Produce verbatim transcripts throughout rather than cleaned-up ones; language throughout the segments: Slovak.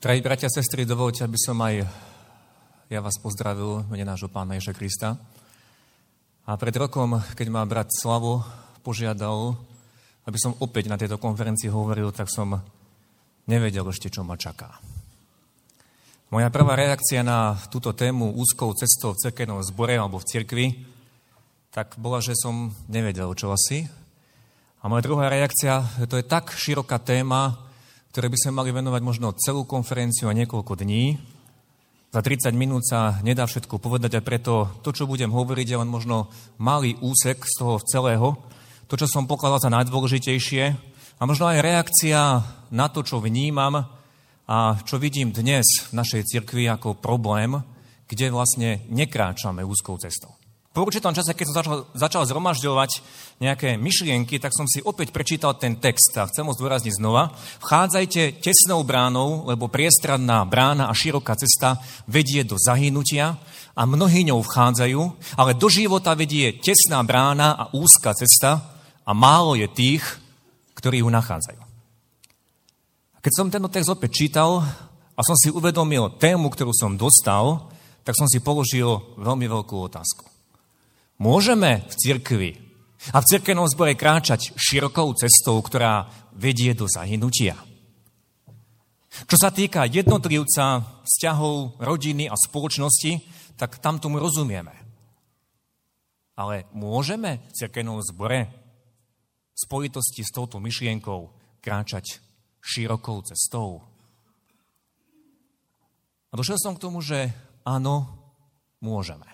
Drahí bratia a sestry, dovoľte, aby som aj ja vás pozdravil v mene nášho Pána Ježa Krista. A pred rokom, keď ma brat Slavo požiadal, aby som opäť na tejto konferencii hovoril, tak som nevedel ešte, čo ma čaká. Moja prvá reakcia na túto tému úzkou cestou v cirkevnom zbore alebo v cirkvi, tak bola, že som nevedel, čo asi. A moja druhá reakcia, to je tak široká téma, ktoré by sme mali venovať možno celú konferenciu a niekoľko dní. Za tridsať minút sa nedá všetko povedať a preto to, čo budem hovoriť, je len možno malý úsek z toho celého. To, čo som pokladal za najdôležitejšie a možno aj reakcia na to, čo vnímam a čo vidím dnes v našej cirkvi ako problém, kde vlastne nekráčame úzkou cestou. Po určitom čase, keď som začal, začal zhromažďovať nejaké myšlienky, tak som si opäť prečítal ten text a chcem ho zdôrazniť znova. Vchádzajte tesnou bránou, lebo priestranná brána a široká cesta vedie do zahynutia a mnohí ňou vchádzajú, ale do života vedie tesná brána a úzka cesta a málo je tých, ktorí ju nachádzajú. Keď som tento text opäť čítal a som si uvedomil tému, ktorú som dostal, tak som si položil veľmi veľkú otázku. Môžeme v cirkvi a v cirkevnom zbore kráčať širokou cestou, ktorá vedie do zahynutia. Čo sa týka jednotlivca, vzťahov, rodiny a spoločnosti, tak tam tomu rozumieme. Ale môžeme v cirkevnom zbore v spojitosti s touto myšlienkou kráčať širokou cestou? A došiel som k tomu, že áno, môžeme.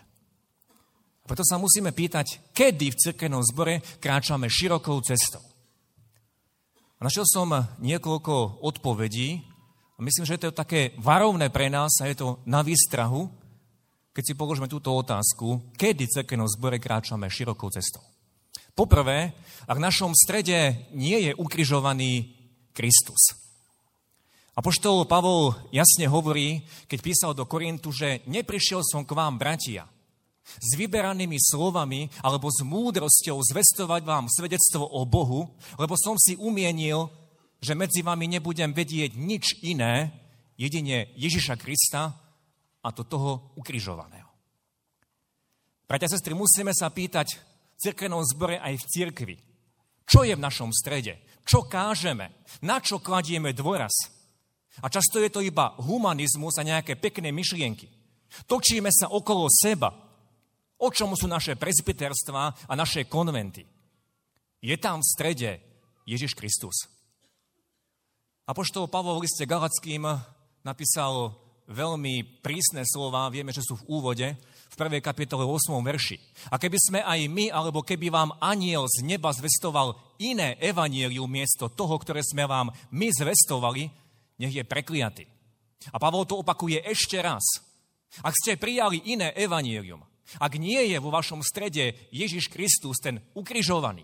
Preto sa musíme pýtať, kedy v cirkevnom zbore kráčame širokou cestou. A našiel som niekoľko odpovedí a myslím, že to je to také varovné pre nás a je to na výstrahu, keď si položíme túto otázku, kedy v cirkevnom zbore kráčame širokou cestou. Poprvé, ak v našom strede nie je ukrižovaný Kristus. Apoštol Pavol jasne hovorí, keď písal do Korintu, že neprišiel som k vám, bratia, s vyberanými slovami alebo s múdrosťou zvestovať vám svedectvo o Bohu, lebo som si umienil, že medzi vami nebudem vedieť nič iné, jedine Ježiša Krista a to toho ukrižovaného. Bratia a sestry, musíme sa pýtať v cirkevnom zbore aj v cirkvi. Čo je v našom strede? Čo kážeme? Na čo kladieme dôraz? A často je to iba humanizmus a nejaké pekné myšlienky. Točíme sa okolo seba. O čom sú naše presbyterstva a naše konventy? Je tam v strede Ježiš Kristus. Apoštol Pavol v liste Galackým napísal veľmi prísne slova, vieme, že sú v úvode, v prvej kapitole ôsmom verši. A keby sme aj my, alebo keby vám anjel z neba zvestoval iné evanjelium miesto toho, ktoré sme vám my zvestovali, nech je prekliaty. A Pavol to opakuje ešte raz. Ak ste prijali iné evanjelium, ak nie je vo vašom strede Ježiš Kristus, ten ukrižovaný.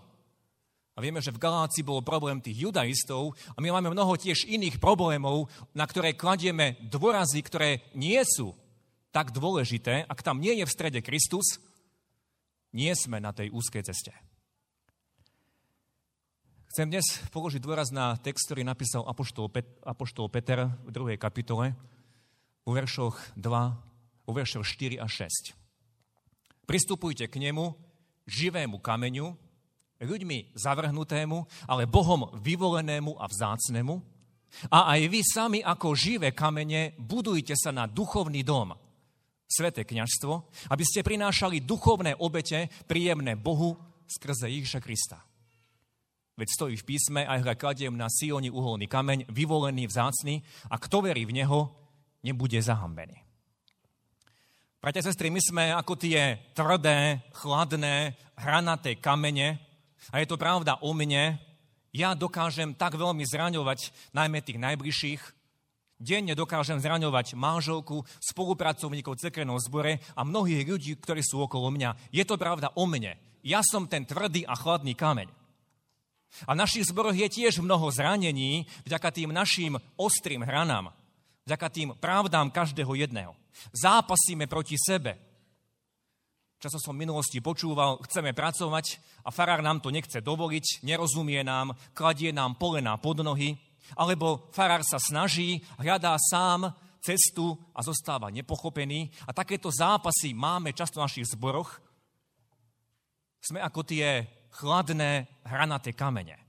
A vieme, že v Galácii bol problém tých judaistov a my máme mnoho tiež iných problémov, na ktoré kladieme dôrazy, ktoré nie sú tak dôležité. Ak tam nie je v strede Kristus, nie sme na tej úzkej ceste. Chcem dnes položiť dôraz na text, ktorý napísal apoštol, Pet- apoštol Peter v druhej kapitole, vo veršoch dva, vo veršoch štyri a šesť. Pristupujte k nemu, živému kameňu, ľuďmi zavrhnutému, ale Bohom vyvolenému a vzácnemu. A aj vy sami ako živé kamene budujte sa na duchovný dom, sväté kňazstvo, aby ste prinášali duchovné obete príjemné Bohu skrze Ježiša Krista. Veď stojí v písme, aj hľa kladiem na Sioni uholný kameň, vyvolený, vzácny, a kto verí v neho, nebude zahambený. Bratia a sestry, my sme ako tie tvrdé, chladné, hranaté kamene a je to pravda o mne ja dokážem tak veľmi zraňovať najmä tých najbližších. Denne dokážem zraňovať manželku, spolupracovníkov v cirkevnom zbore a mnohých ľudí, ktorí sú okolo mňa. Je to pravda o mne. Ja som ten tvrdý a chladný kameň. A v našich zboroch je tiež mnoho zranení vďaka tým našim ostrým hranám, vďaka tým pravdám každého jedného. Zápasíme proti sebe. Často som v minulosti počúval, chceme pracovať a farár nám to nechce dovoliť, nerozumie nám, kladie nám polená pod nohy, alebo farár sa snaží, hľadá sám cestu a zostáva nepochopený. A takéto zápasy máme často v našich zboroch. Sme ako tie chladné, hranaté kamene.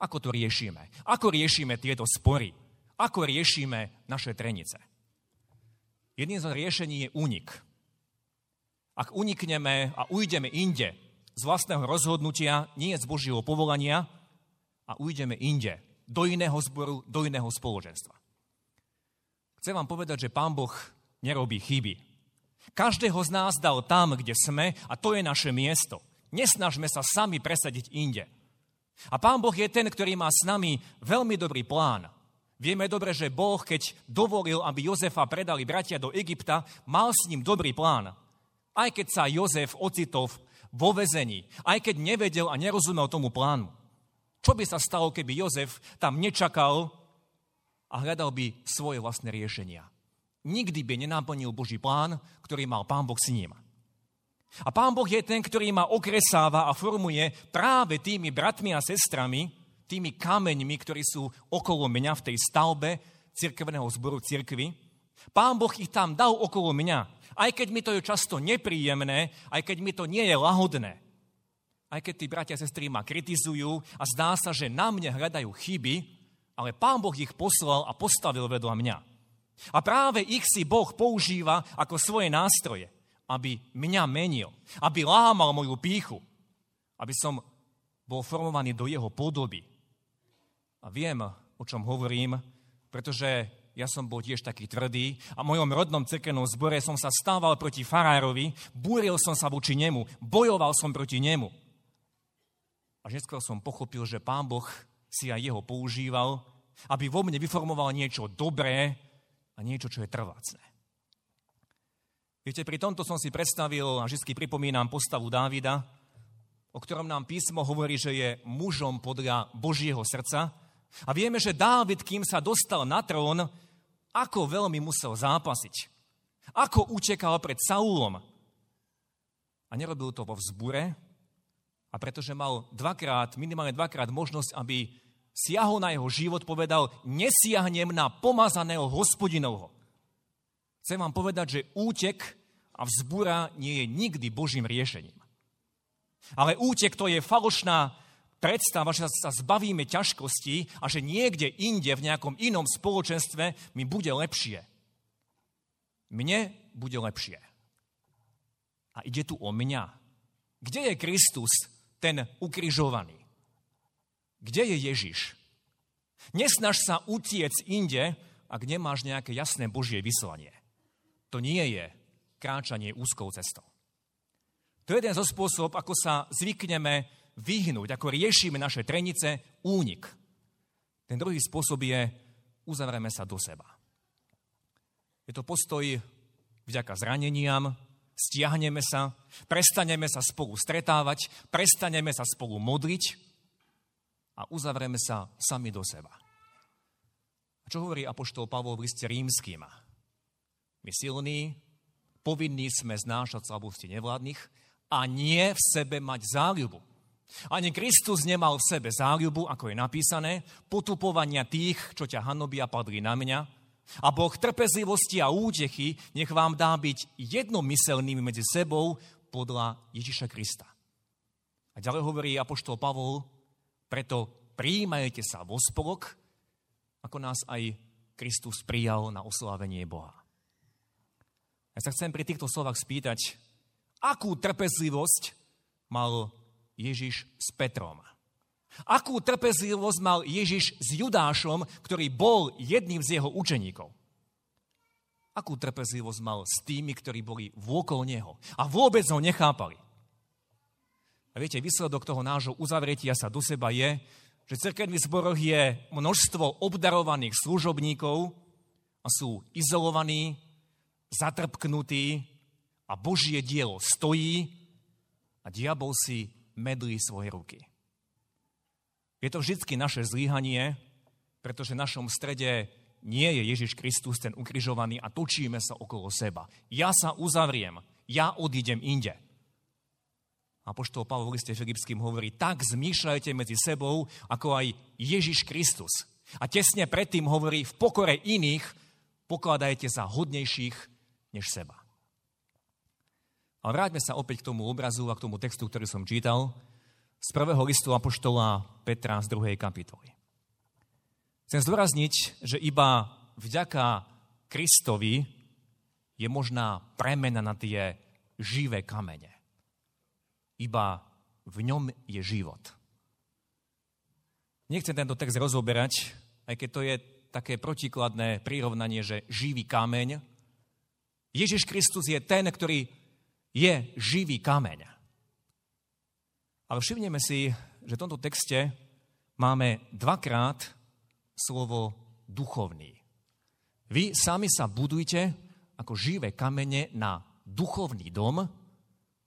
Ako to riešime? Ako riešime tieto spory? Ako riešime naše trenice? Jedným z riešení je únik. Ak unikneme a ujdeme inde z vlastného rozhodnutia, nie z Božieho povolania, a ujdeme inde, do iného zboru, do iného spoločenstva. Chcem vám povedať, že Pán Boh nerobí chyby. Každého z nás dal tam, kde sme, a to je naše miesto. Nesnažme sa sami presadiť inde. A Pán Boh je ten, ktorý má s nami veľmi dobrý plán. Vieme dobre, že Boh, keď dovolil, aby Jozefa predali bratia do Egypta, mal s ním dobrý plán. Aj keď sa Jozef ocitol vo väzení, aj keď nevedel a nerozumel tomu plánu. Čo by sa stalo, keby Jozef tam nečakal a hľadal by svoje vlastné riešenia? Nikdy by nenaplnil Boží plán, ktorý mal Pán Boh s ním. A Pán Boh je ten, ktorý ma okresáva a formuje práve tými bratmi a sestrami, tými kameňmi, ktorí sú okolo mňa v tej stavbe cirkevného zboru cirkvi. Pán Boh ich tam dal okolo mňa. Aj keď mi to je často nepríjemné, aj keď mi to nie je lahodné. Aj keď tí bratia a sestry ma kritizujú a zdá sa, že na mne hľadajú chyby, ale Pán Boh ich poslal a postavil vedľa mňa. A práve ich si Boh používa ako svoje nástroje, aby mňa menil, aby lámal moju pýchu, aby som bol formovaný do jeho podoby. A viem, o čom hovorím, pretože ja som bol tiež taký tvrdý a v mojom rodnom cirkevnom zbore som sa stával proti farárovi, búril som sa voči nemu, bojoval som proti nemu. A neskôr som pochopil, že Pán Boh si aj jeho používal, aby vo mne vyformoval niečo dobré a niečo, čo je trvácne. Viete, pri tomto som si predstavil, a vždy pripomínam postavu Dávida, o ktorom nám písmo hovorí, že je mužom podľa Božieho srdca. A vieme, že Dávid, kým sa dostal na trón, ako veľmi musel zápasiť. Ako utekal pred Saulom. A nerobil to vo vzbure. A pretože mal dvakrát, minimálne dvakrát možnosť, aby siahol na jeho život, povedal, nesiahnem na pomazaného Hospodinovho. Chcem vám povedať, že útek a vzbura nie je nikdy Božím riešením. Ale útek to je falošná predstava, že sa zbavíme ťažkostí a že niekde inde, v nejakom inom spoločenstve mi bude lepšie. Mne bude lepšie. A ide tu o mňa. Kde je Kristus, ten ukrižovaný? Kde je Ježiš? Nesnaž sa utiec inde, ak nemáš nejaké jasné Božie vyslanie. To nie je kráčanie úzkou cestou. To je jeden zo spôsob, ako sa zvykneme vyhnúť, ako riešime naše trenice, únik. Ten druhý spôsob je, uzavrieme sa do seba. Je to postoj vďaka zraneniam, stiahneme sa, prestaneme sa spolu stretávať, prestaneme sa spolu modliť a uzavrieme sa sami do seba. A čo hovorí apoštol Pavol v liste Rímskym? My silní, povinní sme znášať slabosti nevládnych a nie v sebe mať záľubu. Ani Kristus nemal v sebe záľubu, ako je napísané, potupovania tých, čo ťa hanobia, padli na mňa. A Boh trpezlivosti a útechy nech vám dá byť jednomyselnými medzi sebou podľa Ježiša Krista. A ďalej hovorí apoštol Pavol, preto prijímajte sa vo spolok, ako nás aj Kristus prijal na oslávenie Boha. Ja sa chcem pri týchto slovách spýtať, akú trpezlivosť mal Ježiš s Petrom. Akú trpezlivosť mal Ježiš s Judášom, ktorý bol jedným z jeho učeníkov? Akú trpezlivosť mal s tými, ktorí boli vôkol neho a vôbec ho nechápali? A viete, výsledok toho nášho uzavretia sa do seba je, že v cirkevných zboroch je množstvo obdarovaných služobníkov a sú izolovaní, zatrpknutí a Božie dielo stojí a diabol si medlí svoje ruky. Je to vždycky naše zlyhanie, pretože v našom strede nie je Ježiš Kristus ten ukrižovaný a točíme sa okolo seba. Ja sa uzavriem, ja odídem inde. Apoštol Pavol v liste Filipským hovorí, tak zmýšľajte medzi sebou, ako aj Ježiš Kristus. A tesne predtým hovorí, v pokore iných pokladajte za hodnejších než seba. A vráťme sa opäť k tomu obrazu a k tomu textu, ktorý som čítal, z prvého listu Apoštola Petra z druhej kapitoly. Chcem zdôrazniť, že iba vďaka Kristovi je možná premena na tie živé kamene. Iba v ňom je život. Nechcem tento text rozoberať, aj keď to je také protikladné prirovnanie, že živý kameň. Ježiš Kristus je ten, ktorý je živý kameň. Ale všimneme si, že v tomto texte máme dvakrát slovo duchovný. Vy sami sa budujte ako živé kamene na duchovný dom,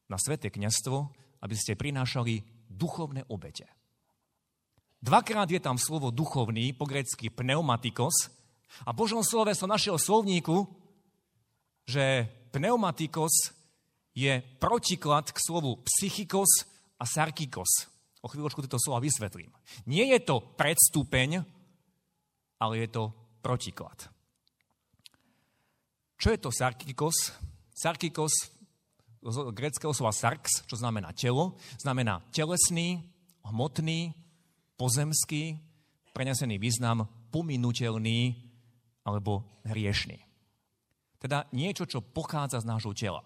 na sväté kňazstvo, aby ste prinášali duchovné obete. Dvakrát je tam slovo duchovný, po grécky pneumatikos, a v Božom slove som našiel v slovníku, že pneumatikos je protiklad k slovu psychikos a sarkikos. O chvíľočku tieto slova vysvetlím. Nie je to predstupeň, ale je to protiklad. Čo je to sarkikos? Sarkikos z gréckeho slova sarx, čo znamená telo, znamená telesný, hmotný, pozemský, prenesený význam pominuteľný alebo hriešný. Teda niečo, čo pochádza z nášho tela.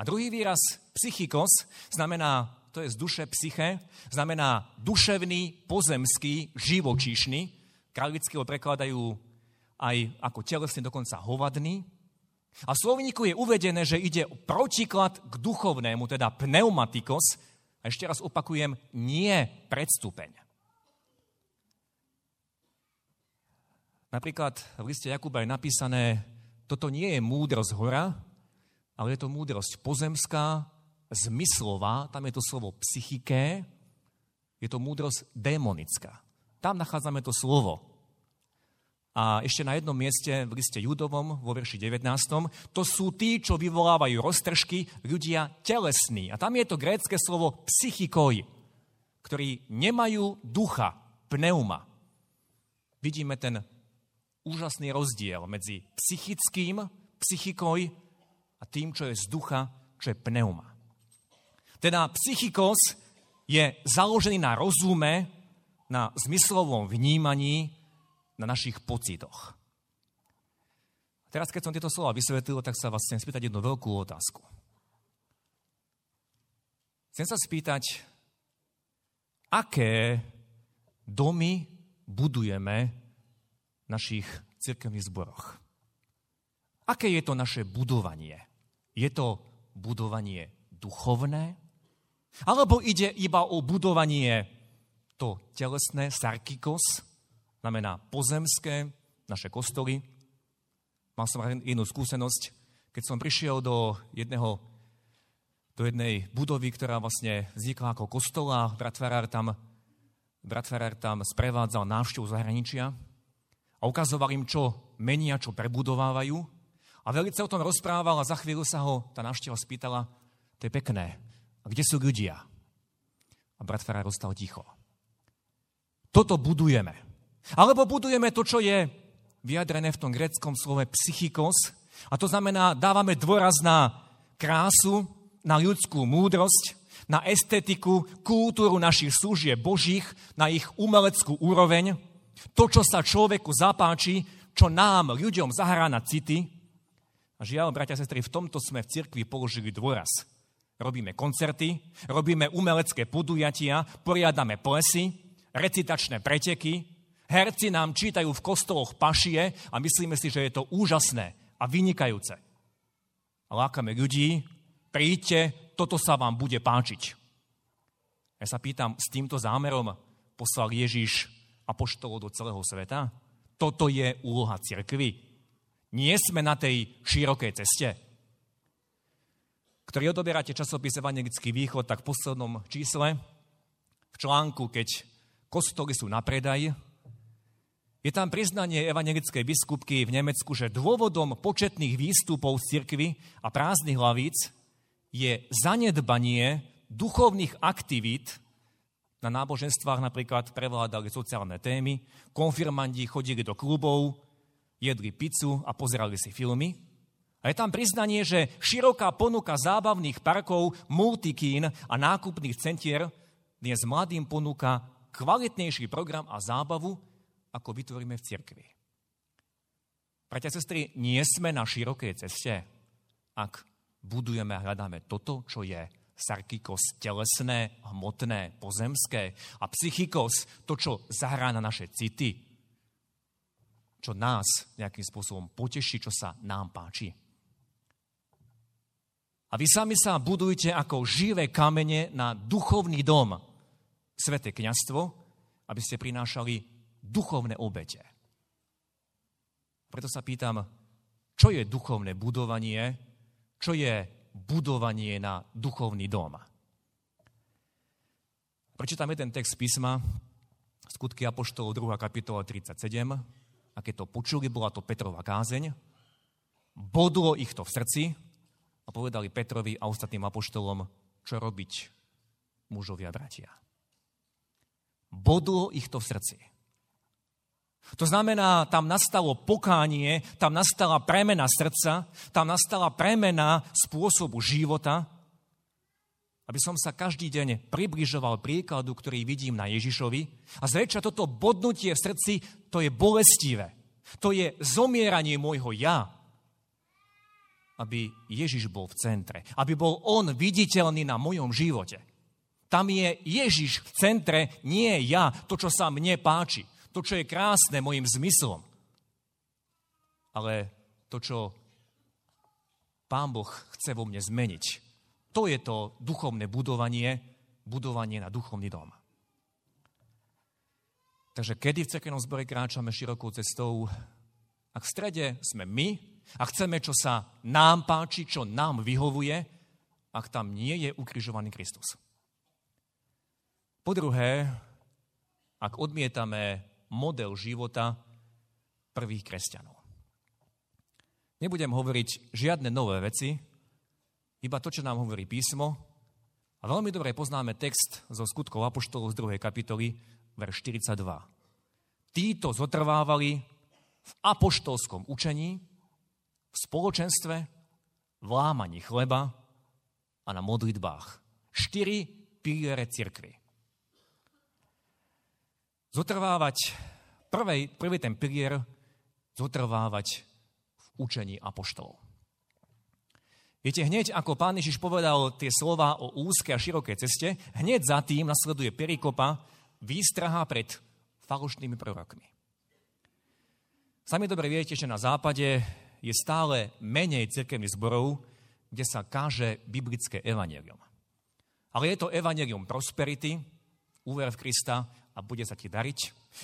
A druhý výraz psychikos znamená, to je z duše psyche, znamená duševný, pozemský, živočíšny. Králicky ho prekladajú aj ako telesný, dokonca hovadný. A v slovníku je uvedené, že ide o protiklad k duchovnému, teda pneumatikos, a ešte raz opakujem, nie predstupeň. Napríklad v liste Jakuba je napísané, toto nie je múdrosť hora, ale je to múdrosť pozemská, zmyslová, tam je to slovo psychiké, je to múdrosť démonická. Tam nachádzame to slovo. A ešte na jednom mieste v liste Judovom, vo verši devätnástom, to sú tí, čo vyvolávajú roztržky, ľudia telesní. A tam je to grécke slovo psychikoi, ktorí nemajú ducha, pneuma. Vidíme ten úžasný rozdiel medzi psychickým, psychikoi, a tým, čo je z ducha, čo je pneuma. Teda psychikos je založený na rozume, na zmyslovom vnímaní, na našich pocitoch. Teraz, keď som tieto slova vysvetlil, tak sa vás chcem spýtať jednu veľkú otázku. Chcem sa spýtať, aké domy budujeme v našich cirkevných zboroch. Aké je to naše budovanie? Je to budovanie duchovné? Alebo ide iba o budovanie to telesné, sarkikos, znamená pozemské, naše kostoly. Mal som jednu skúsenosť, keď som prišiel do, jedného, do jednej budovy, ktorá vlastne vznikla ako kostola. Brat farár tam, brat farár tam sprevádzal návštevu zahraničia a ukazoval im, čo menia, čo prebudovávajú. A veľce o tom rozprával a za chvíľu sa ho tá návšteva spýtala, to je pekné, a kde sú ľudia? A brat farár ostal ticho. Toto budujeme. Alebo budujeme to, čo je vyjadrené v tom gréckom slove psychikos, a to znamená, dávame dôraz na krásu, na ľudskú múdrosť, na estetiku, kultúru našich služieb božích, na ich umeleckú úroveň, to, čo sa človeku zapáči, čo nám, ľuďom, zahrá na city. A žiaľ, bratia a sestry, v tomto sme v cirkvi položili dôraz. Robíme koncerty, robíme umelecké podujatia, poriadame plesy, recitačné preteky, herci nám čítajú v kostoloch pašie a myslíme si, že je to úžasné a vynikajúce. A lákame ľudí, príďte, toto sa vám bude páčiť. Ja sa pýtam, s týmto zámerom poslal Ježiš apoštolov do celého sveta? Toto je úloha cirkvi. Nie sme na tej širokej ceste. Ktorý odoberáte časopis Evangelický východ, tak v poslednom čísle, v článku, keď kostoly sú na predaj, je tam priznanie evangelickej biskupky v Nemecku, že dôvodom početných výstupov z cirkvi a prázdnych lavíc je zanedbanie duchovných aktivít. Na náboženstvách napríklad prevládali sociálne témy, konfirmandi chodili do klubov, jedli pizzu a pozerali si filmy. A je tam priznanie, že široká ponuka zábavných parkov, multikín a nákupných centier dnes mladým ponúka kvalitnejší program a zábavu, ako vytvoríme v cirkvi. Bratia a sestry, nie sme na širokej ceste, ak budujeme a hľadáme toto, čo je sarkikos, telesné, hmotné, pozemské a psychikos, to, čo zahrá na naše city, čo nás nejakým spôsobom poteší, čo sa nám páči. A vy sami sa budujte ako živé kamene na duchovný dom, sväté kňazstvo, aby ste prinášali duchovné obete. Preto sa pýtam, čo je duchovné budovanie, čo je budovanie na duchovný dom. Prečítam jeden text písma, Skutky apoštolov druhá kapitola tridsaťsedem, a keď to počuli, bola to Petrova kázeň, bodlo ich to v srdci a povedali Petrovi a ostatným apoštolom, čo robiť, mužovia bratia. Bodlo ich to v srdci. To znamená, tam nastalo pokánie, tam nastala premena srdca, tam nastala premena spôsobu života, aby som sa každý deň približoval príkladu, ktorý vidím na Ježišovi. A zväčša toto bodnutie v srdci, to je bolestivé. To je zomieranie môjho ja, aby Ježiš bol v centre, aby bol on viditeľný na mojom živote. Tam je Ježiš v centre, nie ja, to, čo sa mne páči. To, čo je krásne mojim zmyslom. Ale to, čo Pán Boh chce vo mne zmeniť, to je to duchovné budovanie, budovanie na duchovný dom. Takže kedy v cirkevnom zbore kráčame širokou cestou? Ak v strede sme my a chceme, čo sa nám páči, čo nám vyhovuje, ak tam nie je ukrižovaný Kristus. Po druhé, ak odmietame model života prvých kresťanov. Nebudem hovoriť žiadne nové veci, iba to, čo nám hovorí písmo. A veľmi dobre poznáme text zo Skutkov apoštolov z druhej kapitoly, verš štyridsaťdva. Títo zotrvávali v apoštolskom učení, v spoločenstve, v lámaní chleba a na modlitbách. Štyri piliere cirkvi. Zotrvávať, prvý, prvý ten pilier, zotrvávať v učení apoštolov. Viete, hneď ako Pán Ježiš povedal tie slova o úzkej a širokej ceste, hneď za tým nasleduje perikopa, výstraha pred falošnými prorokmi. Sami dobre viete, že na západe je stále menej cirkevných zborov, kde sa káže biblické evanjelium. Ale je to evanjelium prosperity, úver v Krista, a bude sa ti dariť.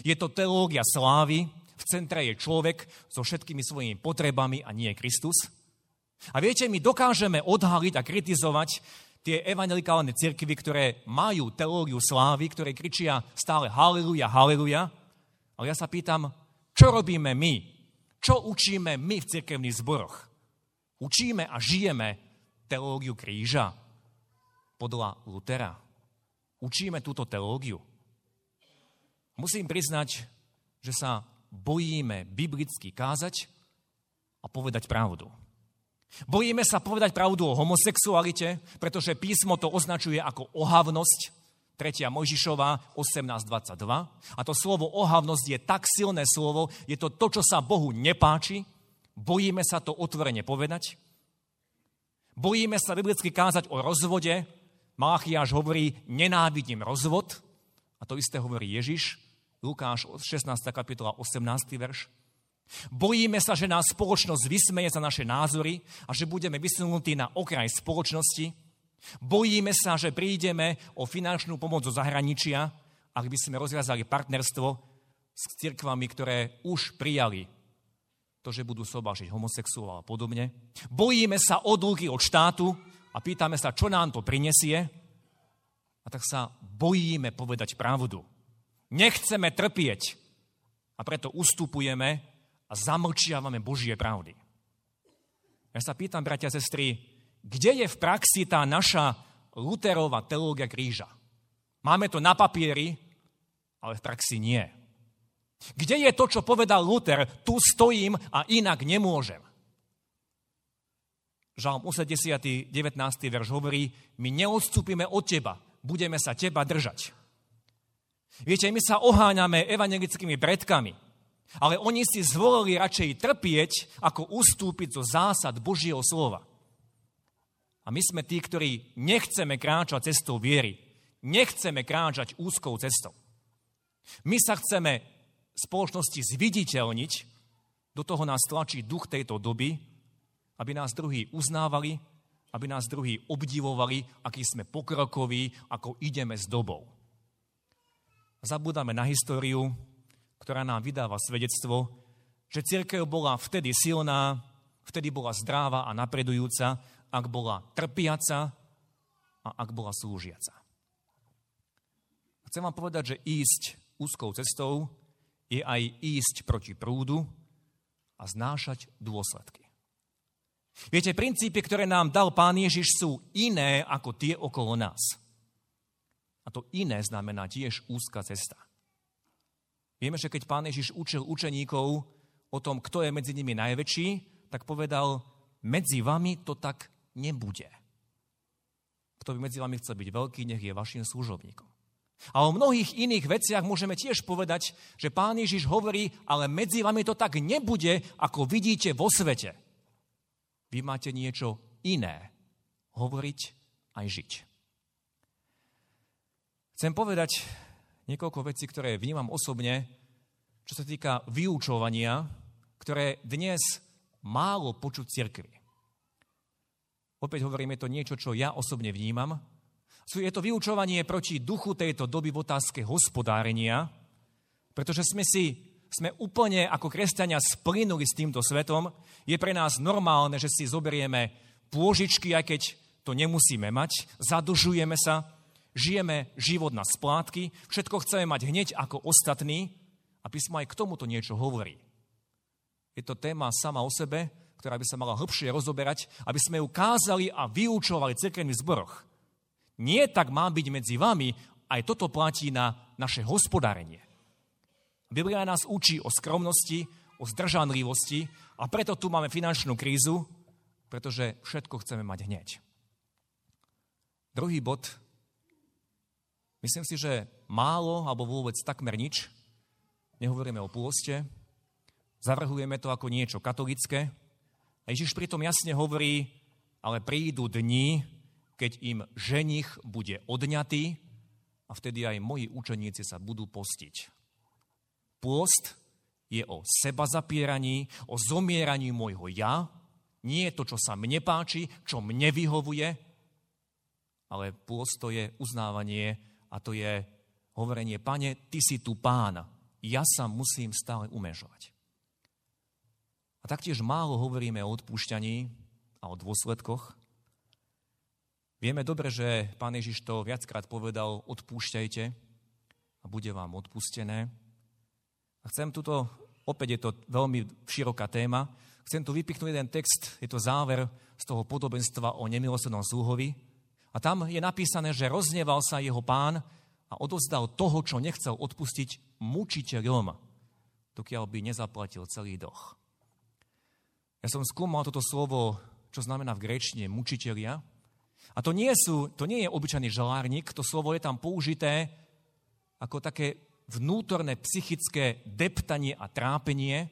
Je to teológia slávy, v centre je človek so všetkými svojimi potrebami a nie Kristus. A viete, my dokážeme odhaliť a kritizovať tie evangelikálne cirkvy, ktoré majú teológiu slávy, ktoré kričia stále haleluja, haleluja. Ale ja sa pýtam, čo robíme my? Čo učíme my v cirkevných zboroch? Učíme a žijeme teológiu kríža podľa Lutera. Učíme túto teológiu. Musím priznať, že sa bojíme biblicky kázať a povedať pravdu. Bojíme sa povedať pravdu o homosexualite, pretože písmo to označuje ako ohavnosť. tretia Mojžišova osemnásť dvadsaťdva. A to slovo ohavnosť je tak silné slovo, je to to, čo sa Bohu nepáči. Bojíme sa to otvorene povedať. Bojíme sa biblicky kázať o rozvode. Malachiáš hovorí, nenávidím rozvod. A to isté hovorí Ježiš. Lukáš, šestnásta kapitola, osemnásty verš. Bojíme sa, že nás spoločnosť vysmeje za naše názory a že budeme vysunutí na okraj spoločnosti. Bojíme sa, že prídeme o finančnú pomoc zo zahraničia a ak by sme rozviazali partnerstvo s cirkvami, ktoré už prijali to, že budú sobažiť homosexuál a podobne. Bojíme sa odluky od štátu a pýtame sa, čo nám to prinesie. A tak sa bojíme povedať pravdu. Nechceme trpieť a preto ustupujeme a zamlčiavame Božie pravdy. Ja sa pýtam, bratia a sestry, kde je v praxi tá naša Luterová teológia kríža? Máme to na papieri, ale v praxi nie. Kde je to, čo povedal Luther? Tu stojím a inak nemôžem. Žalm osemdesiaty devätnásty verš hovorí, my neodstúpime od teba, budeme sa teba držať. Viete, my sa oháňame evangelickými predkami, ale oni si zvolili radšej trpieť, ako ustúpiť zo zásad Božieho slova. A my sme tí, ktorí nechceme kráčať cestou viery. Nechceme kráčať úzkou cestou. My sa chceme v spoločnosti zviditeľniť, do toho nás tlačí duch tejto doby, aby nás druhí uznávali, aby nás druhí obdivovali, aký sme pokrokoví, ako ideme s dobou. Zabúdame na históriu, ktorá nám vydáva svedectvo, že cirkev bola vtedy silná, vtedy bola zdravá a napredujúca, ak bola trpiaca a ak bola slúžiaca. Chcem vám povedať, že ísť úzkou cestou je aj ísť proti prúdu a znášať dôsledky. Viete, princípy, ktoré nám dal Pán Ježiš, sú iné ako tie okolo nás. A to iné znamená tiež úzka cesta. Vieme, že keď Pán Ježiš učil učeníkov o tom, kto je medzi nimi najväčší, tak povedal, medzi vami to tak nebude. Kto by medzi vami chcel byť veľký, nech je vašim služobníkom. A o mnohých iných veciach môžeme tiež povedať, že Pán Ježiš hovorí, ale medzi vami to tak nebude, ako vidíte vo svete. Vy máte niečo iné hovoriť aj žiť. Chcem povedať niekoľko vecí, ktoré vnímam osobne, čo sa týka vyučovania, ktoré dnes málo počuť cirkvi. Opäť hovorím, je to niečo, čo ja osobne vnímam. Je to vyučovanie proti duchu tejto doby v otázke hospodárenia, pretože sme si sme úplne ako kresťania splynuli s týmto svetom. Je pre nás normálne, že si zoberieme pôžičky, aj keď to nemusíme mať, zadlžujeme sa, žijeme život na splátky, všetko chceme mať hneď ako ostatní a písmo aj k tomuto niečo hovorí. Je to téma sama o sebe, ktorá by sa mala hĺbšie rozoberať, aby sme ju kázali a vyučovali v cirkevných zboroch. Nie tak má byť medzi vami, aj toto platí na naše hospodárenie. Biblia nás učí o skromnosti, o zdržanlivosti a preto tu máme finančnú krízu, pretože všetko chceme mať hneď. Druhý bod. Myslím si, že málo, alebo vôbec takmer nič, nehovoríme o pôste, zavrhujeme to ako niečo katolické a Ježiš pritom jasne hovorí, ale prídu dni, keď im ženich bude odňatý a vtedy aj moji učeníci sa budú postiť. Pôst je o sebazapieraní, o zomieraní môjho ja. Nie je to, čo sa mne páči, čo mne vyhovuje, ale pôst to je uznávanie a to je hovorenie, Pane, ty si tu Pán, ja sa musím stále umežovať. A taktiež málo hovoríme o odpúšťaní a o dôsledkoch. Vieme dobre, že Pán Ježiš to viackrát povedal, odpúšťajte a bude vám odpustené. A chcem tuto, opäť je to veľmi široká téma, chcem tu vypichnúť jeden text, je to záver z toho podobenstva o nemilosrdnom sluhovi. A tam je napísané, že rozneval sa jeho pán a odovzdal toho, čo nechcel odpustiť mučiteľom, dokiaľ by nezaplatil celý dlh. Ja som skúmal toto slovo, čo znamená v gréčtine mučitelia. A to nie, sú, to nie je obyčajný žalárnik, to slovo je tam použité ako také vnútorné psychické deptanie a trápenie.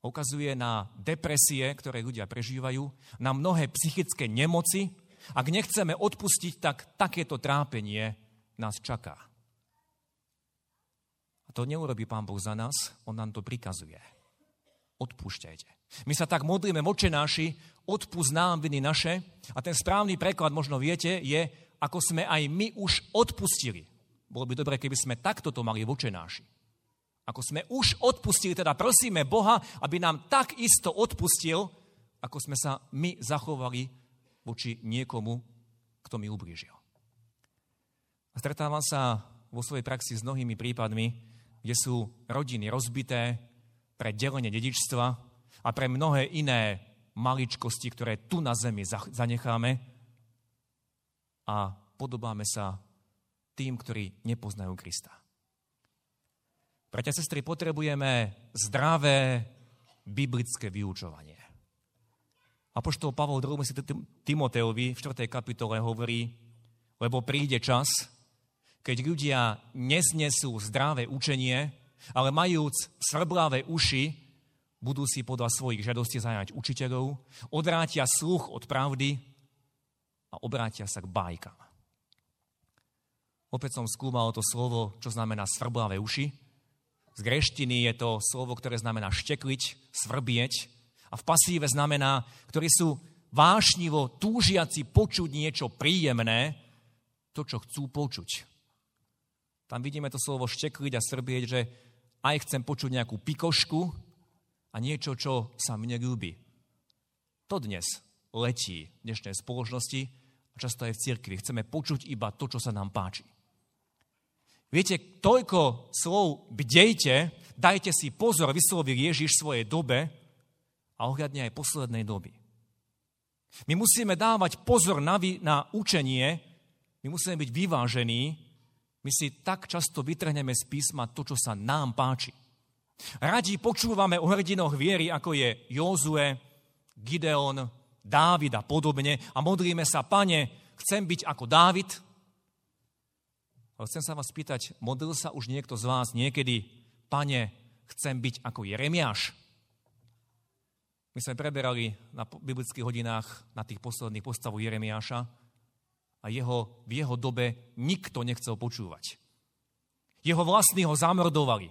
Ukazuje na depresie, ktoré ľudia prežívajú, na mnohé psychické nemoci. Ak nechceme odpustiť, tak takéto trápenie nás čaká. A to neurobí Pán Boh za nás, on nám to prikazuje. Odpúšťajte. My sa tak modlíme v očenáši, odpúsť nám viny naše a ten správny preklad, možno viete, je, ako sme aj my už odpustili Bolo by dobré, keby sme takto to mali v očenáši. Ako sme už odpustili, teda prosíme Boha, aby nám tak isto odpustil, ako sme sa my zachovali voči niekomu, kto mi ublížil. A stretávam sa vo svojej praxi s mnohými prípadmi, kde sú rodiny rozbité pre delenie dedičstva a pre mnohé iné maličkosti, ktoré tu na zemi zanecháme a podobáme sa tým, ktorí nepoznajú Krista. Bratia, sestry, potrebujeme zdravé biblické vyučovanie. Apoštol Pavol druhý si Timoteovi v štvrtej kapitole hovorí, lebo príde čas, keď ľudia neznesú zdravé učenie, ale majúc svrblavé uši, budú si podľa svojich žiadostí zajať učiteľov, odvrátia sluch od pravdy a obrátia sa k bájkam. Opäť som skúmal to slovo, čo znamená svrblavé uši. Z greštiny je to slovo, ktoré znamená štekliť, svrbieť a v pasíve znamená, ktorí sú vášnivo túžiaci počuť niečo príjemné, to, čo chcú počuť. Tam vidíme to slovo štekliť a srbieť, že aj chcem počuť nejakú pikošku a niečo, čo sa mne ľúbi. To dnes letí v dnešnej spoločnosti a často aj v cirkvi. Chceme počuť iba to, čo sa nám páči. Viete, toľko slov bdejte, dajte si pozor, vyslovil Ježiš v svojej dobe a ohľadne aj poslednej doby. My musíme dávať pozor na, na učenie, my musíme byť vyvážení. My si tak často vytrhneme z písma to, čo sa nám páči. Radi počúvame o hrdinoch viery, ako je Jozue, Gideon, Dávid a podobne. A modlíme sa, Pane, chcem byť ako Dávid. Ale chcem sa vás pýtať, modlil sa už niekto z vás niekedy, Pane, chcem byť ako Jeremiáš? My sme preberali na biblických hodinách na tých posledných postavu Jeremiáša, a jeho, v jeho dobe nikto nechcel počúvať. Jeho vlastní ho zamordovali.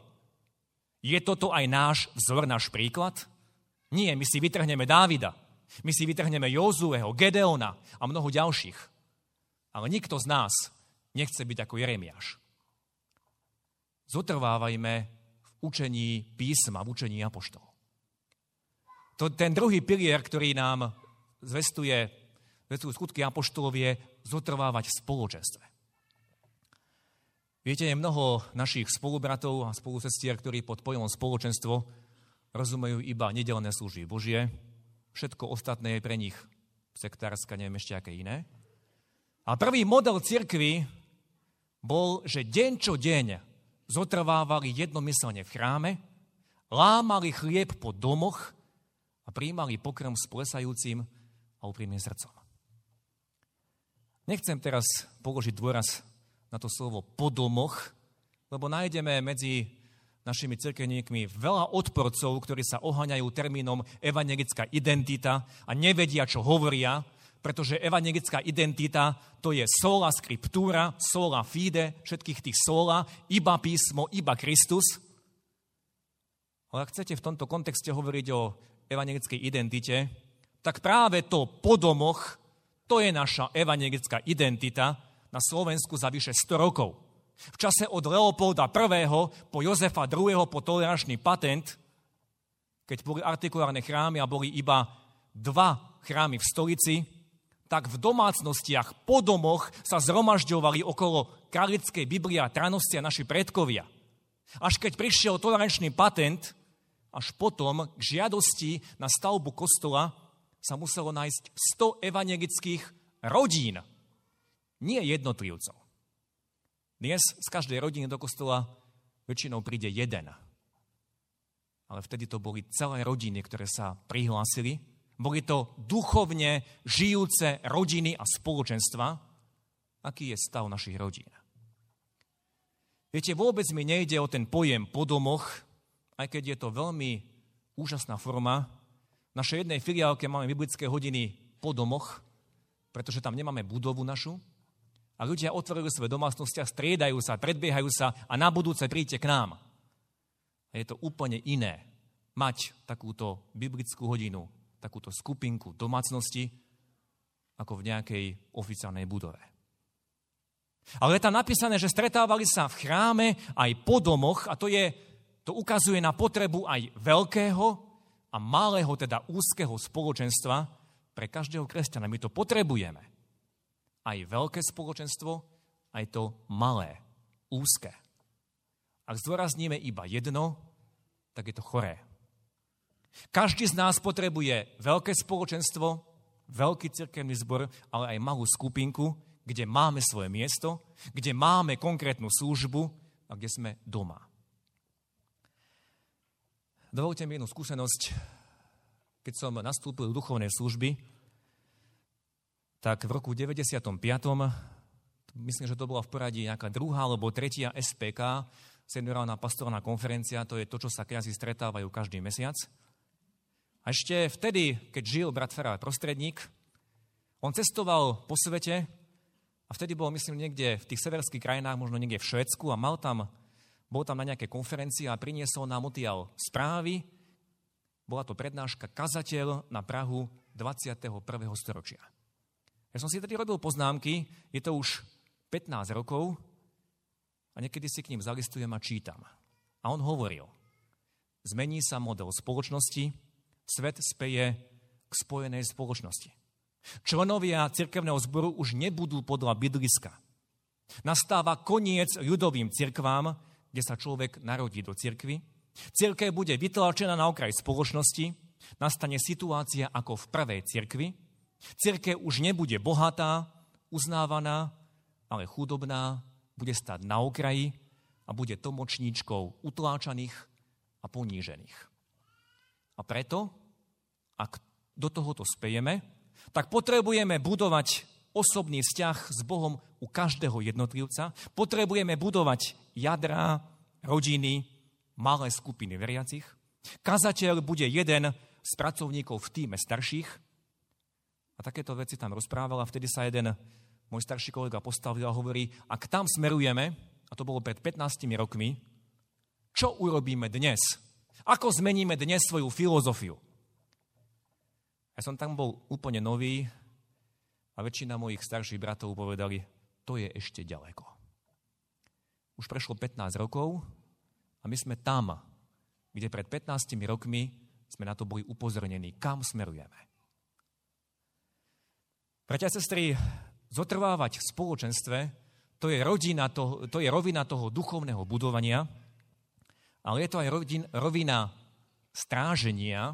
Je toto aj náš vzor, náš príklad? Nie, my si vytrhneme Dávida, my si vytrhneme Jozueho, Gedeona a mnoho ďalších. Ale nikto z nás nechce byť ako Jeremiáš. Zotrvávajme v učení písma, v učení apoštolov. To, ten druhý pilier, ktorý nám zvestuje Veď skutky apoštolov je zotrvávať v spoločenstve. Viete, je mnoho našich spolubratov a spolusestier, ktorí pod pojmom spoločenstvo rozumejú iba nedelné služby Božie. Všetko ostatné je pre nich sektárska, neviem ešte aké iné. A prvý model cirkvi bol, že deň čo deň zotrvávali jednomyselne v chráme, lámali chlieb po domoch a prijímali pokrm s plesajúcim a úprimným srdcom. Nechcem teraz položiť dôraz na to slovo po domoch, lebo nájdeme medzi našimi cirkevníkmi veľa odporcov, ktorí sa oháňajú termínom evangelická identita a nevedia, čo hovoria, pretože evangelická identita to je sola scriptura, sola fide, všetkých tých sola, iba písmo, iba Kristus. Ale ak chcete v tomto kontexte hovoriť o evangelickej identite, tak práve to po domoch, to je naša evangelická identita na Slovensku za vyše sto rokov. V čase od Leopolda prvého po Jozefa druhého po tolerančný patent, keď boli artikulárne chrámy a boli iba dva chrámy v stolici, tak v domácnostiach, po domoch sa zhromažďovali okolo Králickej Biblie a Tranovstia naši predkovia. Až keď prišiel tolerančný patent, až potom k žiadosti na stavbu kostola sa muselo nájsť sto evangelických rodín, nie jednotlivcov. Dnes z každej rodiny do kostola väčšinou príde jeden. Ale vtedy to boli celé rodiny, ktoré sa prihlásili. Boli to duchovne žijúce rodiny a spoločenstva. Aký je stav našich rodín? Viete, vôbec mi nejde o ten pojem po domoch, aj keď je to veľmi úžasná forma. V našej jednej filiálke máme biblické hodiny po domoch, pretože tam nemáme budovu našu. A ľudia otvorili svoje domácnosti a striedajú sa, predbiehajú sa a na budúce príďte k nám. A je to úplne iné mať takúto biblickú hodinu, takúto skupinku domácnosti, ako v nejakej oficiálnej budove. Ale je tam napísané, že stretávali sa v chráme aj po domoch a to, je, to ukazuje na potrebu aj veľkého a malého, teda úzkeho spoločenstva pre každého kresťana. My to potrebujeme. Aj veľké spoločenstvo, aj to malé, úzke. Ak zdôrazníme iba jedno, tak je to choré. Každý z nás potrebuje veľké spoločenstvo, veľký cirkevný zbor, ale aj malú skupinku, kde máme svoje miesto, kde máme konkrétnu službu a kde sme doma. Dovolte mi jednu skúsenosť. Keď som nastúpil do duchovnej služby, tak v roku deväťdesiatom piatom, myslím, že to bola v poradí nejaká druhá alebo tretia es pé ká, seniorálna pastorálna konferencia, to je to, čo sa kňazi stretávajú každý mesiac. A ešte vtedy, keď žil brat Ferár Prostredník, on cestoval po svete a vtedy bol, myslím, niekde v tých severských krajinách, možno niekde v Švédsku a mal tam, bol tam na nejaké konferencie a priniesol nám odtiaľ správy. Bola to prednáška Kazateľ na prahu dvadsiateho prvého storočia. Ja som si tedy robil poznámky, je to už pätnásť rokov a niekedy si k ním zalistujem a čítam. A on hovoril, zmení sa model spoločnosti, svet speje k spojenej spoločnosti. Členovia cirkevného zboru už nebudú podľa bydliska. Nastáva koniec ľudovým cirkvám, kde sa človek narodí do cirkvi. Cirkev bude vytlačená na okraj spoločnosti. Nastane situácia ako v prvej cirkvi. Cirkev už nebude bohatá, uznávaná, ale chudobná, bude stáť na okraji a bude tlmočníčkou utláčaných a ponížených. A preto, ak do tohoto spejeme, tak potrebujeme budovať osobný vzťah s Bohom u každého jednotlivca. Potrebujeme budovať jadrá, rodiny, malé skupiny veriacich. Kazateľ bude jeden z pracovníkov v tíme starších. A takéto veci tam rozprávala. Vtedy sa jeden môj starší kolega postavil a hovorí, ak tam smerujeme, a to bolo pred pätnástimi rokmi, čo urobíme dnes? Ako zmeníme dnes svoju filozofiu? Ja som tam bol úplne nový a väčšina mojich starších bratov povedali, to je ešte ďaleko. Už prešlo pätnásť rokov a my sme tam, kde pred pätnástimi rokmi sme na to boli upozornení, kam smerujeme. Bratia a sestry, zotrvávať v spoločenstve, to je, rodina toho, to je rovina toho duchovného budovania, ale je to aj rovin, rovina stráženia,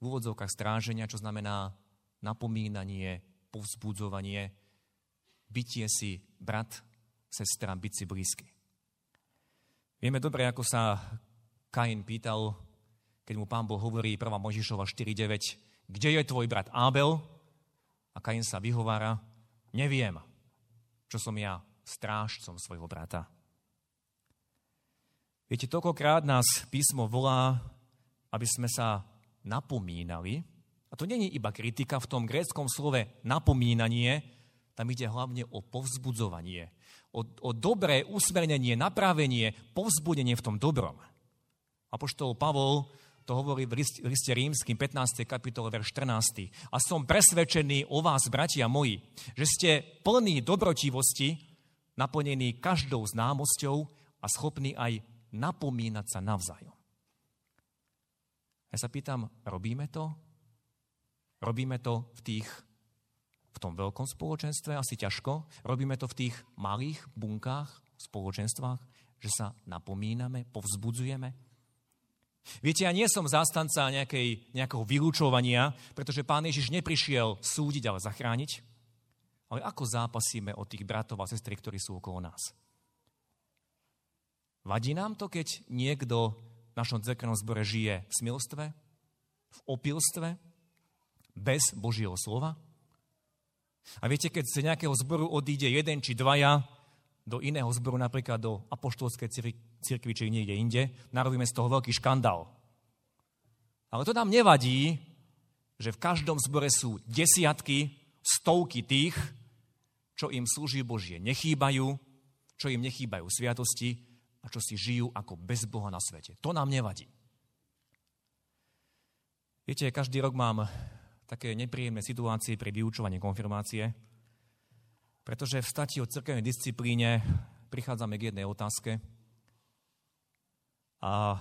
v úvodzovkách stráženia, čo znamená napomínanie, povzbudzovanie, bytie si brat, sestra, byť si blízky. Vieme dobre, ako sa Kain pýtal, keď mu Pán Boh hovorí prvá Mojžišova štyri deväť, kde je tvoj brat Ábel? A Kain sa vyhovára, neviem, čo som ja strážcom svojho brata. Viete, toľkokrát nás písmo volá, aby sme sa napomínali. A to nie je iba kritika, v tom gréckom slove napomínanie, tam ide hlavne o povzbudzovanie, o, o dobré usmernenie, napravenie, povzbudenie v tom dobrom. Apoštol Pavol to hovorí v liste, liste rímskym pätnástej kapitole verš štrnásty. A som presvedčený o vás, bratia moji, že ste plní dobrotivosti, naplnení každou známosťou a schopní aj napomínať sa navzájom. Ja sa pýtam, robíme to? Robíme to v tých, v tom veľkom spoločenstve? Asi ťažko. Robíme to v tých malých bunkách, spoločenstvách, že sa napomíname, povzbudzujeme? Viete, ja nie som zástanca nejakej, nejakého vylúčovania, pretože Pán Ježiš neprišiel súdiť, ale zachrániť. Ale ako zápasíme o tých bratov a sestry, ktorí sú okolo nás? Vadí nám to, keď niekto v našom cirkevnom zbore žije v smilstve, v opilstve, bez Božieho slova? A viete, keď z nejakého zboru odíde jeden či dvaja do iného zboru, napríklad do apoštolskej cirkvi či niekde inde, narobíme z toho veľký škandál. Ale to nám nevadí, že v každom zbore sú desiatky, stovky tých, čo im služby Božie nechýbajú, čo im nechýbajú sviatosti, a čo si žijú ako bez Boha na svete. To nám nevadí. Viete, každý rok mám také nepríjemné situácie pri vyučovaní konfirmácie. Pretože v stati o cirkevnej disciplíne prichádzame k jednej otázke. A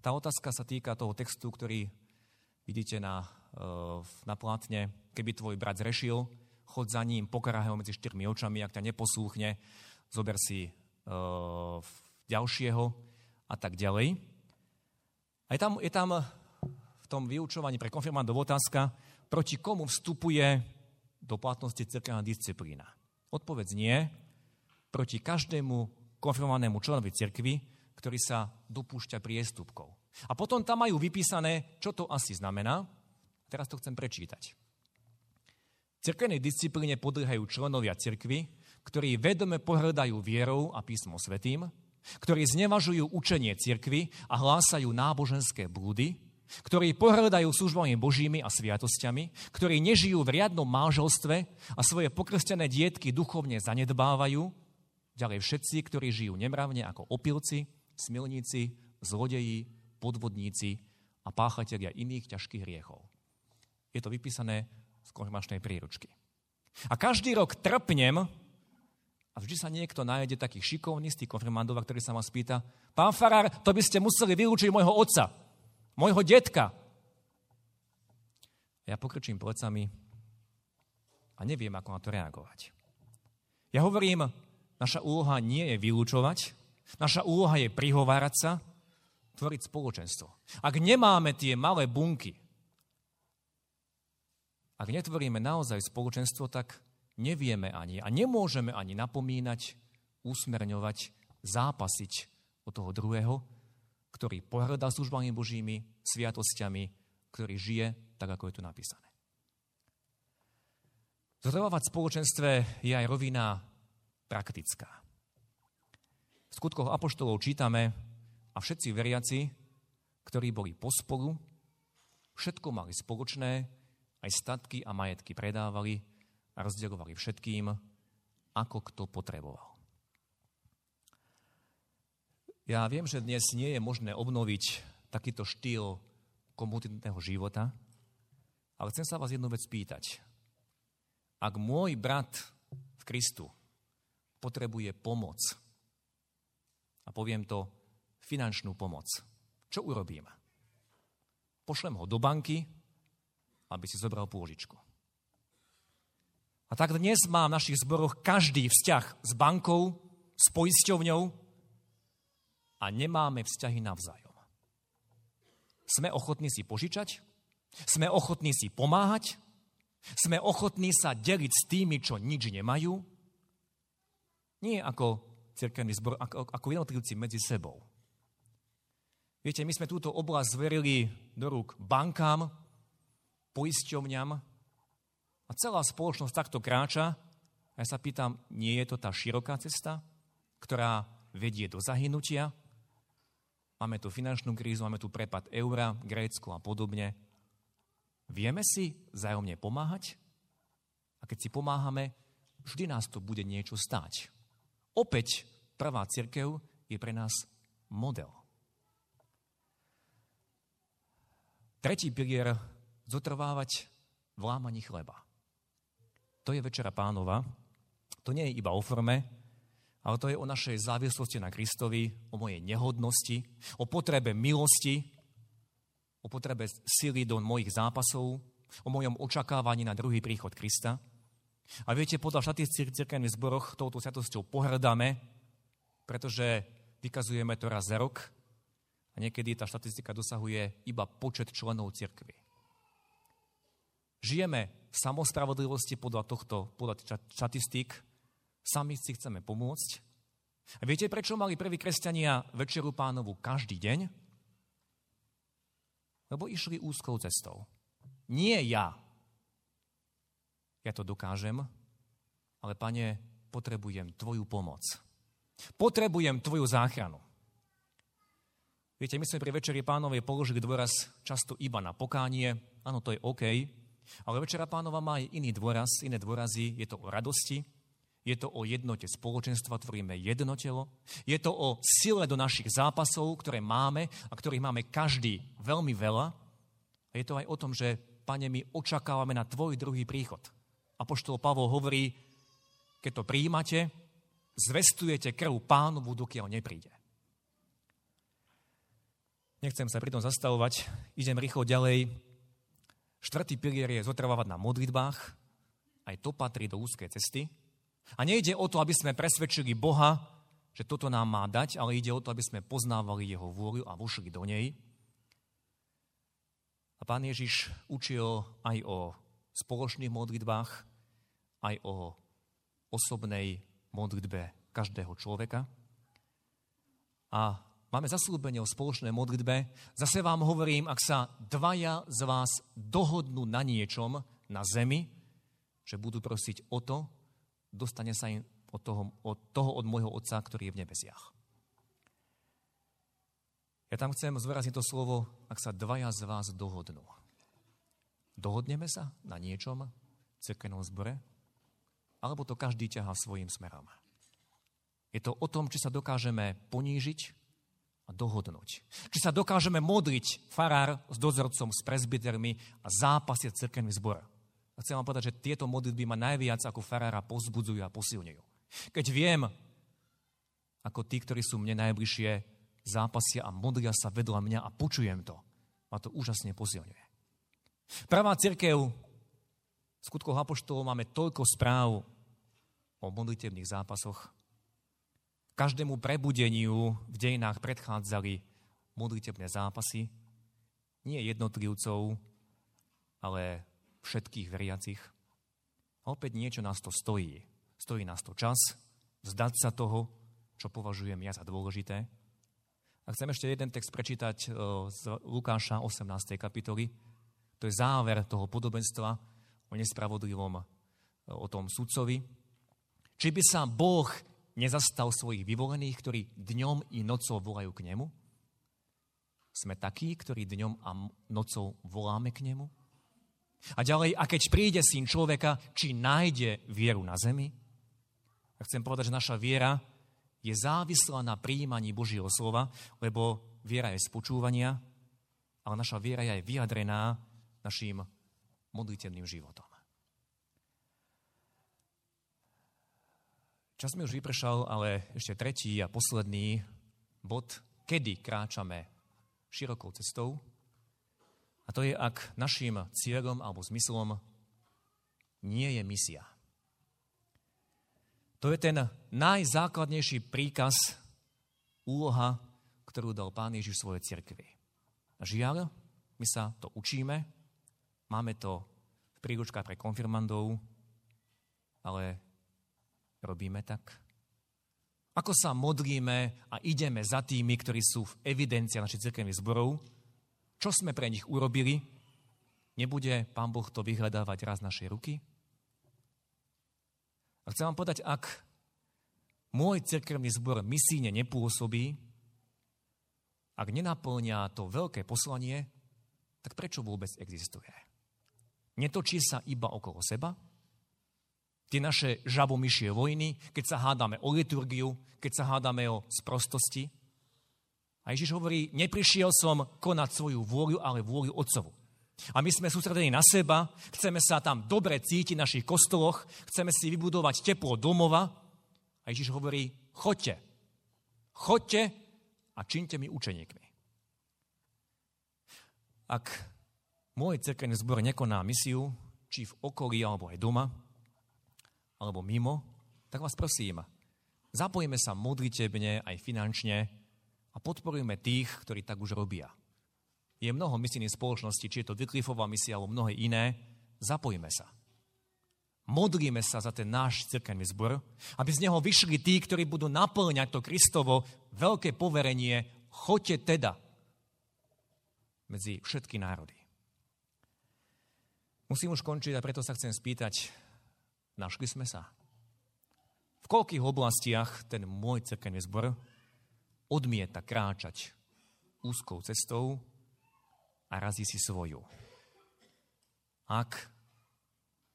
tá otázka sa týka toho textu, ktorý vidíte na, na plátne. Keby tvoj brat zrešil, chod za ním, pokaraj ho medzi štyrmi očami, ak ťa neposlúchne, zober si e, ďalšieho a tak ďalej. A je tam, je tam v tom vyučovaní pre konfirmandov otázka, proti komu vstupuje do platnosti cirkevná disciplína. Odpoveď nie, proti každému konfirmovanému členovi cirkvi, ktorý sa dopúšťa priestupkov. A potom tam majú vypísané, čo to asi znamená. Teraz to chcem prečítať. Cirkevnej disciplíne podliehajú členovia cirkvi, ktorí vedome pohrdajú vierou a písmom svätým, ktorí znevažujú učenie cirkvi a hlásajú náboženské blúdy, ktorí pohrdajú službami božími a sviatosťami, ktorí nežijú v riadnom manželstve a svoje pokrstené dietky duchovne zanedbávajú, ďalej všetci, ktorí žijú nemravne ako opilci, smilníci, zlodeji, podvodníci a páchatelia iných ťažkých hriechov. Je to vypísané z konfirmačnej príručky. A každý rok trpnem a vždy sa niekto nájde taký šikovný z tých konfirmandov, ktorý sa ma spýta: pán farár, to by ste museli vylúčiť môjho otca, môjho detka. Ja pokrčím plecami a neviem, ako na to reagovať. Ja hovorím, naša úloha nie je vylúčovať, naša úloha je prihovárať sa, tvoriť spoločenstvo. Ak nemáme tie malé bunky, ak netvoríme naozaj spoločenstvo, tak nevieme ani a nemôžeme ani napomínať, usmerňovať, zápasiť od toho druhého, ktorý pohŕda službami božími, sviatosťami, ktorý žije tak, ako je tu napísané. Zotrvávať v spoločenstve je aj rovina praktická. V skutkoch apoštolov čítame, a všetci veriaci, ktorí boli pospolu, všetko mali spoločné, aj statky a majetky predávali a rozdielovali všetkým, ako kto potreboval. Ja viem, že dnes nie je možné obnoviť takýto štýl komunitného života, ale chcem sa vás jednu vec spýtať. Ak môj brat v Kristu potrebuje pomoc, a poviem to, finančnú pomoc, čo urobím? Pošlem ho do banky, aby si zobral pôžičku. A tak dnes má v našich zboroch každý vzťah s bankou, s poisťovňou a nemáme vzťahy navzájom. Sme ochotní si požičať, sme ochotní si pomáhať, sme ochotní sa deliť s tými, čo nič nemajú. Nie ako cirkevný zbor, ako, ako jednotlivci medzi sebou. Viete, my sme túto oblasť zverili do rúk bankám, poisťovňam a celá spoločnosť takto kráča. A ja sa pýtam, nie je to tá široká cesta, ktorá vedie do zahynutia? Máme tu finančnú krízu, máme tu prepad eura, Grécko a podobne. Vieme si vzájomne pomáhať? A keď si pomáhame, vždy nás to bude niečo stáť. Opäť prvá cirkev je pre nás model. Tretí pilier, zotrvávať v lámaní chleba. To je Večera Pánova. To nie je iba o forme, ale to je o našej závislosti na Kristovi, o mojej nehodnosti, o potrebe milosti, o potrebe sily do mojich zápasov, o mojom očakávaní na druhý príchod Krista. A viete, podľa štatistík v cirkevných zboroch touto sviatosťou pohrdáme, pretože vykazujeme to raz za rok, a niekedy tá štatistika dosahuje iba počet členov cirkvi. Žijeme v samospravodlivosti podľa tohto, podľa štatistík. Sami si chceme pomôcť. A viete, prečo mali prví kresťania Večeru Pánovu každý deň? Lebo išli úzkou cestou. Nie ja. Ja to dokážem, ale Pane, potrebujem tvoju pomoc. Potrebujem tvoju záchranu. Viete, my sme pri Večeri Pánovej položili dôraz často iba na pokánie. Áno, to je OK. Ale Večera Pánova má aj iný dôraz, iné dôrazy. Je to o radosti, je to o jednote spoločenstva, tvoríme jedno telo. Je to o sile do našich zápasov, ktoré máme a ktorých máme každý veľmi veľa. A je to aj o tom, že Pane, my očakávame na tvoj druhý príchod. Apoštol Pavol hovorí, keď to prijímate, zvestujete krv Pánovu, dokiaľ nepríde. Nechcem sa pri tom zastavovať, idem rýchlo ďalej. Štvrtý pilier je zotrvávať na modlitbách, aj to patrí do úzkej cesty. A nejde o to, aby sme presvedčili Boha, že toto nám má dať, ale ide o to, aby sme poznávali jeho vôľu a vošli do nej. A Pán Ježiš učil aj o spoločných modlitbách, aj o osobnej modlitbe každého človeka. A máme zasľúbenie o spoločnej modlitbe. Zase vám hovorím, ak sa dvaja z vás dohodnú na niečom na zemi, že budú prosiť o to, dostane sa im od toho od, toho, od môjho Otca, ktorý je v nebesiach. Ja tam chcem zvrazniť to slovo, ak sa dvaja z vás dohodnú. Dohodneme sa na niečom v cirkevnom zbore? Alebo to každý ťahá svojím smerom? Je to o tom, či sa dokážeme ponížiť a dohodnúť. Či sa dokážeme modliť farár s dozorcom, s presbytermi a zápasiť cirkevný zbor. A chcem vám povedať, že tieto modlitby ma najviac ako farára povzbudzujú a posilňujú. Keď viem, ako tí, ktorí sú mne najbližšie, zápasia a modlia sa vedľa mňa a počujem to. Ma to úžasne posilňuje. Pravá cirkev, v skutkoch apoštolov máme toľko správ o modlitebných zápasoch. Každému prebudeniu v dejinách predchádzali modlitebné zápasy. Nie jednotlivcov, ale všetkých veriacich. A opäť niečo nás to stojí. Stojí nás to čas vzdať sa toho, čo považujem ja za dôležité. A chcem ešte jeden text prečítať z Lukáša osemnástej kapitoly. To je záver toho podobenstva o nespravodlivom, o tom sudcovi. Či by sa Boh nezastal svojich vyvolených, ktorí dňom i nocou volajú k nemu? Sme takí, ktorí dňom a nocou voláme k nemu? A ďalej, a keď príde Syn človeka, či nájde vieru na zemi? A chcem povedať, že naša viera je závislá na prijímaní Božieho slova, lebo viera je z počúvania, ale naša viera je aj vyjadrená našim modlitevným životom. Čas mi už vypršal, ale ešte tretí a posledný bod, kedy kráčame širokou cestou. A to je, ak našim cieľom alebo zmyslom nie je misia. To je ten najzákladnejší príkaz, úloha, ktorú dal Pán Ježiš svojej cirkvi. Žiaľ, my sa to učíme, máme to v príručkách pre konfirmandov, ale robíme tak? Ako sa modlíme a ideme za tými, ktorí sú v evidencii našich cirkevných zborov? Čo sme pre nich urobili? Nebude Pán Boh to vyhľadávať raz našej ruky? A chcem vám povedať, ak môj cirkevný zbor misíne nepôsobí, ak nenaplňa to veľké poslanie, tak prečo vôbec existuje? Netočí sa iba okolo seba? Tie naše žabomyšie vojny, keď sa hádame o liturgiu, keď sa hádame o sprostosti. A Ježiš hovorí, neprišiel som konať svoju vôľu, ale vôľu Otcovu. A my sme sústredení na seba, chceme sa tam dobre cítiť v našich kostoloch, chceme si vybudovať teplo domova. A Ježiš hovorí, choďte, choďte a čiňte mi učeníkmi. Ak môj cirkevný zbor nekoná misiu, či v okolí, alebo aj doma, alebo mimo, tak vás prosím, zapojíme sa modlitebne aj finančne a podporujme tých, ktorí tak už robia. Je mnoho misijných spoločností, či je to Viklifová misia alebo mnohé iné. Zapojíme sa. Modlíme sa za ten náš cirkevný zbor, aby z neho vyšli tí, ktorí budú naplňať to Kristovo veľké poverenie. Choďte teda medzi všetky národy. Musím už končiť a preto sa chcem spýtať, našli sme sa? V koľkých oblastiach ten môj cirkevný zbor odmieta kráčať úzkou cestou a razí si svoju? Ak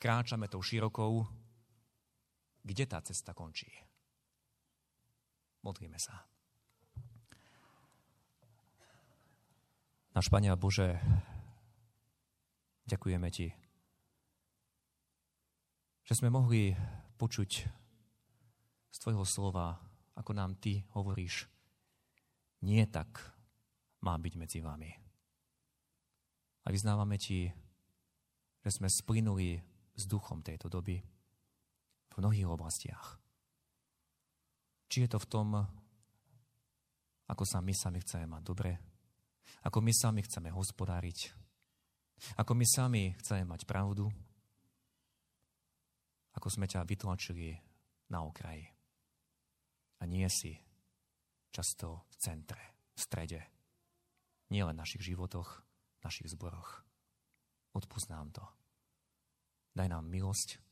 kráčame tou širokou, kde tá cesta končí? Modlíme sa. Náš Pane a Bože, ďakujeme Ti, že sme mohli počuť z tvojho slova, ako nám ty hovoríš, nie tak má byť medzi vami. A vyznávame ti, že sme splynuli s duchom tejto doby v mnohých oblastiach. Či je to v tom, ako sa my sami chceme mať dobre, ako my sami chceme hospodáriť, ako my sami chceme mať pravdu, ako sme ťa vytlačili na okraji. A nie si často v centre, v strede. Nielen v našich životoch, v našich zboroch. Odpúsť nám to. Daj nám milosť,